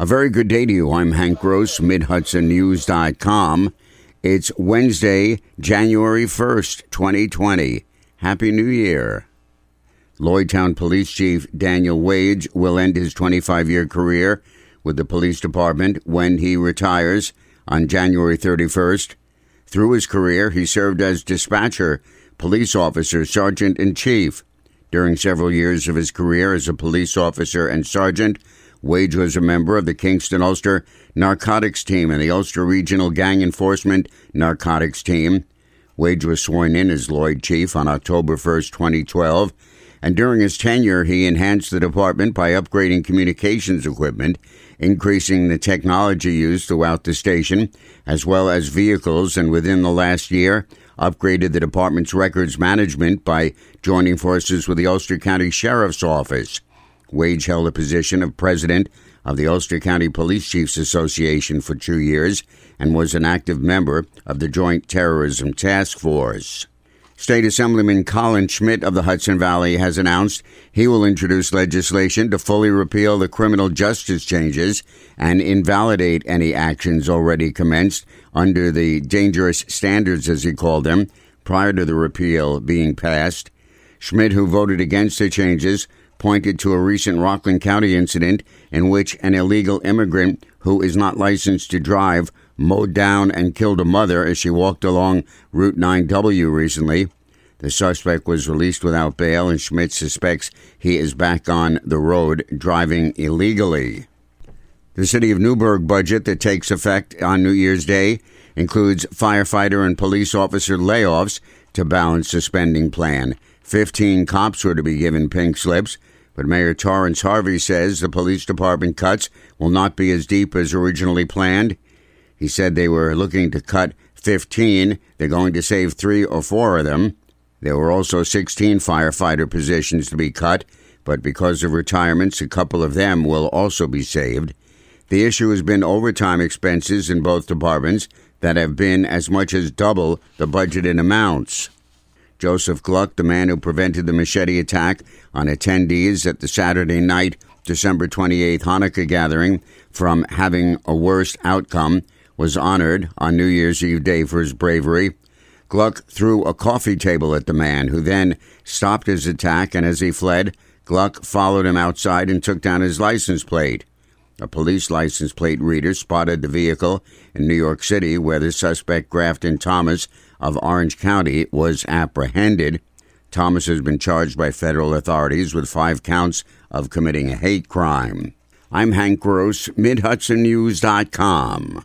A very good day to you. I'm Hank Gross, MidHudsonNews.com. It's Wednesday, January 1st, 2020. Happy New Year. Lloydtown Police Chief Daniel Wage will end his 25-year career with the police department when he retires on January 31st. Through his career, he served as dispatcher, police officer, sergeant, and chief. During several years of his career as a police officer and sergeant, Wage was a member of the Kingston Ulster Narcotics Team and the Ulster Regional Gang Enforcement Narcotics Team. Wage was sworn in as Lloyd Chief on October 1st, 2012, and during his tenure, he enhanced the department by upgrading communications equipment, increasing the technology used throughout the station, as well as vehicles, and within the last year, upgraded the department's records management by joining forces with the Ulster County Sheriff's Office. Wage held the position of president of the Ulster County Police Chiefs Association for 2 years and was an active member of the Joint Terrorism Task Force. State Assemblyman Colin Schmidt of the Hudson Valley has announced he will introduce legislation to fully repeal the criminal justice changes and invalidate any actions already commenced under the dangerous standards, as he called them, prior to the repeal being passed. Schmidt, who voted against the changes, pointed to a recent Rockland County incident in which an illegal immigrant who is not licensed to drive mowed down and killed a mother as she walked along Route 9W recently. The suspect was released without bail, and Schmidt suspects he is back on the road driving illegally. The City of Newburgh budget that takes effect on New Year's Day includes firefighter and police officer layoffs to balance the spending plan. 15 cops were to be given pink slips, but Mayor Torrance Harvey says the police department cuts will not be as deep as originally planned. He said they were looking to cut 15. They're going to save 3 or 4 of them. There were also 16 firefighter positions to be cut, but because of retirements, a couple of them will also be saved. The issue has been overtime expenses in both departments that have been as much as double the budgeted amounts. Joseph Gluck, the man who prevented the machete attack on attendees at the Saturday night, December 28th Hanukkah gathering from having a worse outcome, was honored on New Year's Eve Day for his bravery. Gluck threw a coffee table at the man, who then stopped his attack, and as he fled, Gluck followed him outside and took down his license plate. A police license plate reader spotted the vehicle in New York City, where the suspect, Grafton Thomas of Orange County, was apprehended. Thomas has been charged by federal authorities with 5 counts of committing a hate crime. I'm Hank Gross, MidHudsonNews.com.